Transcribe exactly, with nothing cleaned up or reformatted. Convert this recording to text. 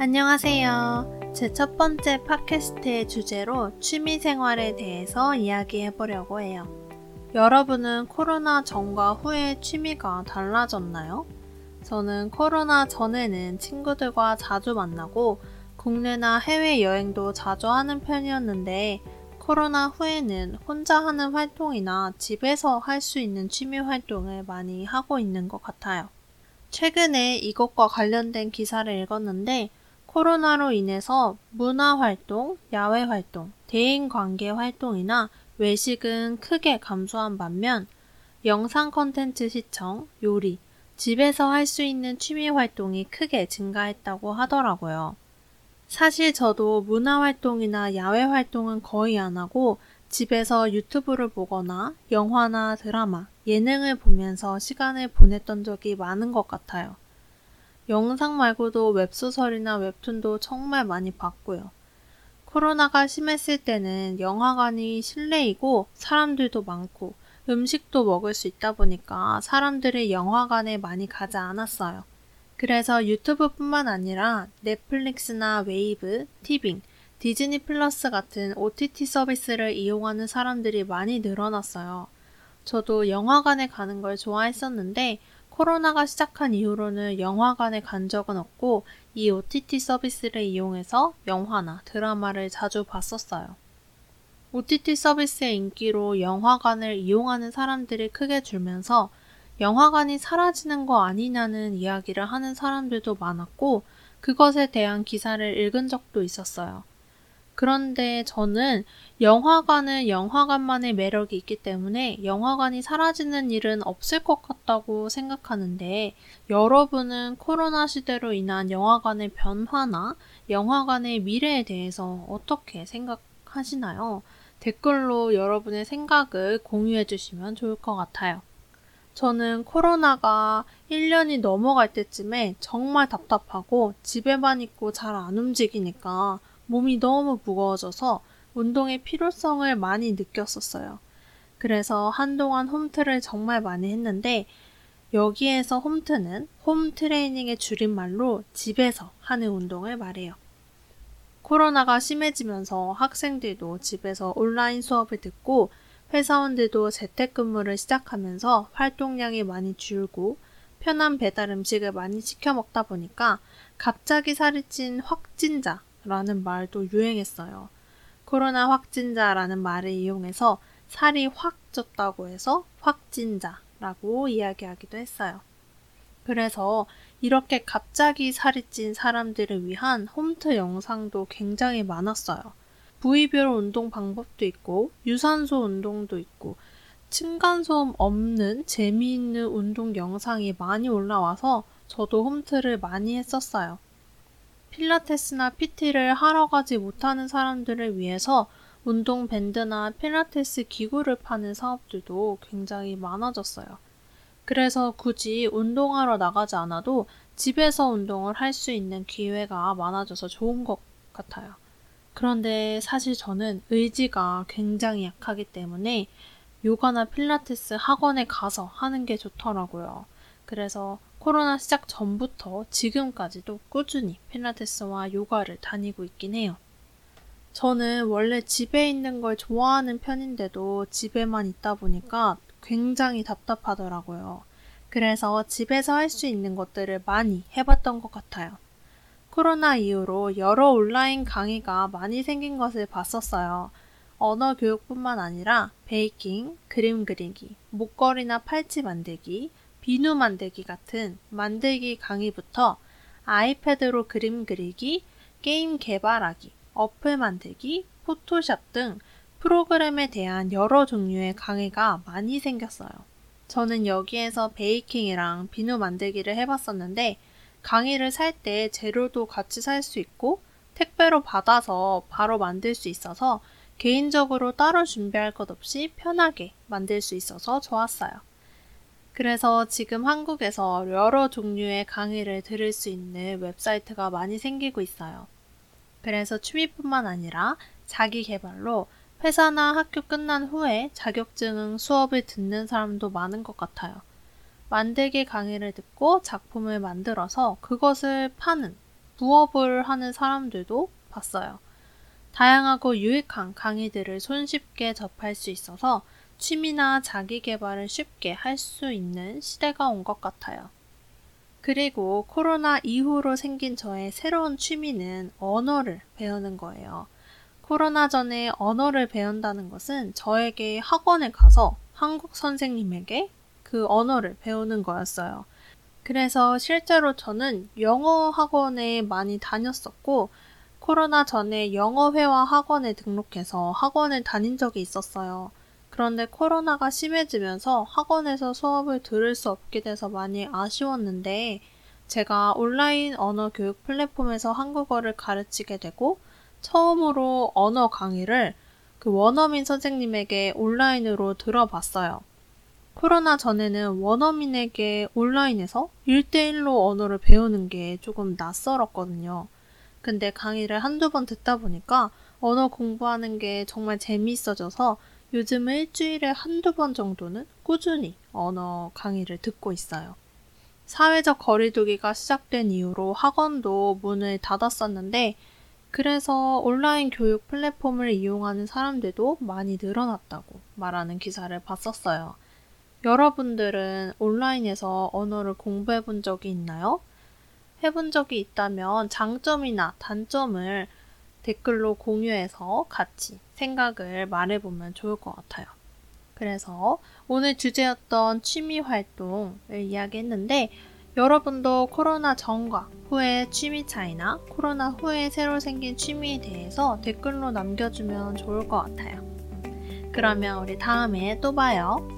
안녕하세요. 제 첫 번째 팟캐스트의 주제로 취미생활에 대해서 이야기해보려고 해요. 여러분은 코로나 전과 후의 취미가 달라졌나요? 저는 코로나 전에는 친구들과 자주 만나고 국내나 해외여행도 자주 하는 편이었는데 코로나 후에는 혼자 하는 활동이나 집에서 할 수 있는 취미 활동을 많이 하고 있는 것 같아요. 최근에 이것과 관련된 기사를 읽었는데 코로나로 인해서 문화활동, 야외활동, 대인관계활동이나 외식은 크게 감소한 반면 영상 콘텐츠 시청, 요리, 집에서 할 수 있는 취미활동이 크게 증가했다고 하더라고요. 사실 저도 문화활동이나 야외활동은 거의 안하고 집에서 유튜브를 보거나 영화나 드라마, 예능을 보면서 시간을 보냈던 적이 많은 것 같아요. 영상 말고도 웹소설이나 웹툰도 정말 많이 봤고요. 코로나가 심했을 때는 영화관이 실내이고 사람들도 많고 음식도 먹을 수 있다 보니까 사람들이 영화관에 많이 가지 않았어요. 그래서 유튜브뿐만 아니라 넷플릭스나 웨이브, 티빙, 디즈니 플러스 같은 오티티 서비스를 이용하는 사람들이 많이 늘어났어요. 저도 영화관에 가는 걸 좋아했었는데 코로나가 시작한 이후로는 영화관에 간 적은 없고 이 오티티 서비스를 이용해서 영화나 드라마를 자주 봤었어요. 오티티 서비스의 인기로 영화관을 이용하는 사람들이 크게 줄면서 영화관이 사라지는 거 아니냐는 이야기를 하는 사람들도 많았고 그것에 대한 기사를 읽은 적도 있었어요. 그런데 저는 영화관은 영화관만의 매력이 있기 때문에 영화관이 사라지는 일은 없을 것 같다고 생각하는데 여러분은 코로나 시대로 인한 영화관의 변화나 영화관의 미래에 대해서 어떻게 생각하시나요? 댓글로 여러분의 생각을 공유해 주시면 좋을 것 같아요. 저는 코로나가 일 년이 넘어갈 때쯤에 정말 답답하고 집에만 있고 잘 안 움직이니까 몸이 너무 무거워져서 운동의 필요성을 많이 느꼈었어요. 그래서 한동안 홈트를 정말 많이 했는데 여기에서 홈트는 홈 트레이닝의 줄임말로 집에서 하는 운동을 말해요. 코로나가 심해지면서 학생들도 집에서 온라인 수업을 듣고 회사원들도 재택근무를 시작하면서 활동량이 많이 줄고 편한 배달 음식을 많이 시켜 먹다 보니까 갑자기 살이 찐 확진자 라는 말도 유행했어요. 코로나 확진자라는 말을 이용해서 살이 확 쪘다고 해서 확진자라고 이야기하기도 했어요. 그래서 이렇게 갑자기 살이 찐 사람들을 위한 홈트 영상도 굉장히 많았어요. 부위별 운동 방법도 있고 유산소 운동도 있고 층간소음 없는 재미있는 운동 영상이 많이 올라와서 저도 홈트를 많이 했었어요. 필라테스나 피티를 하러 가지 못하는 사람들을 위해서 운동 밴드나 필라테스 기구를 파는 사업들도 굉장히 많아졌어요. 그래서 굳이 운동하러 나가지 않아도 집에서 운동을 할 수 있는 기회가 많아져서 좋은 것 같아요. 그런데 사실 저는 의지가 굉장히 약하기 때문에 요가나 필라테스 학원에 가서 하는 게 좋더라고요. 그래서 코로나 시작 전부터 지금까지도 꾸준히 필라테스와 요가를 다니고 있긴 해요. 저는 원래 집에 있는 걸 좋아하는 편인데도 집에만 있다 보니까 굉장히 답답하더라고요. 그래서 집에서 할 수 있는 것들을 많이 해봤던 것 같아요. 코로나 이후로 여러 온라인 강의가 많이 생긴 것을 봤었어요. 언어 교육뿐만 아니라 베이킹, 그림 그리기, 목걸이나 팔찌 만들기, 비누 만들기 같은 만들기 강의부터 아이패드로 그림 그리기, 게임 개발하기, 어플 만들기, 포토샵 등 프로그램에 대한 여러 종류의 강의가 많이 생겼어요. 저는 여기에서 베이킹이랑 비누 만들기를 해봤었는데 강의를 살 때 재료도 같이 살 수 있고 택배로 받아서 바로 만들 수 있어서 개인적으로 따로 준비할 것 없이 편하게 만들 수 있어서 좋았어요. 그래서 지금 한국에서 여러 종류의 강의를 들을 수 있는 웹사이트가 많이 생기고 있어요. 그래서 취미뿐만 아니라 자기 개발로 회사나 학교 끝난 후에 자격증 수업을 듣는 사람도 많은 것 같아요. 만들기 강의를 듣고 작품을 만들어서 그것을 파는 부업을 하는 사람들도 봤어요. 다양하고 유익한 강의들을 손쉽게 접할 수 있어서 취미나 자기 개발을 쉽게 할 수 있는 시대가 온 것 같아요. 그리고 코로나 이후로 생긴 저의 새로운 취미는 언어를 배우는 거예요. 코로나 전에 언어를 배운다는 것은 저에게 학원에 가서 한국 선생님에게 그 언어를 배우는 거였어요. 그래서 실제로 저는 영어 학원에 많이 다녔었고, 코로나 전에 영어회화 학원에 등록해서 학원을 다닌 적이 있었어요. 그런데 코로나가 심해지면서 학원에서 수업을 들을 수 없게 돼서 많이 아쉬웠는데, 제가 온라인 언어 교육 플랫폼에서 한국어를 가르치게 되고 처음으로 언어 강의를 그 원어민 선생님에게 온라인으로 들어봤어요. 코로나 전에는 원어민에게 온라인에서 일대일로 언어를 배우는 게 조금 낯설었거든요. 근데 강의를 한두 번 듣다 보니까 언어 공부하는 게 정말 재미있어져서 요즘 일주일에 한두 번 정도는 꾸준히 언어 강의를 듣고 있어요. 사회적 거리두기가 시작된 이후로 학원도 문을 닫았었는데, 그래서 온라인 교육 플랫폼을 이용하는 사람들도 많이 늘어났다고 말하는 기사를 봤었어요. 여러분들은 온라인에서 언어를 공부해 본 적이 있나요? 해본 적이 있다면 장점이나 단점을 댓글로 공유해서 같이 생각을 말해보면 좋을 것 같아요. 그래서 오늘 주제였던 취미활동을 이야기했는데, 여러분도 코로나 전과 후의 취미 차이나 코로나 후에 새로 생긴 취미에 대해서 댓글로 남겨주면 좋을 것 같아요. 그러면 우리 다음에 또 봐요.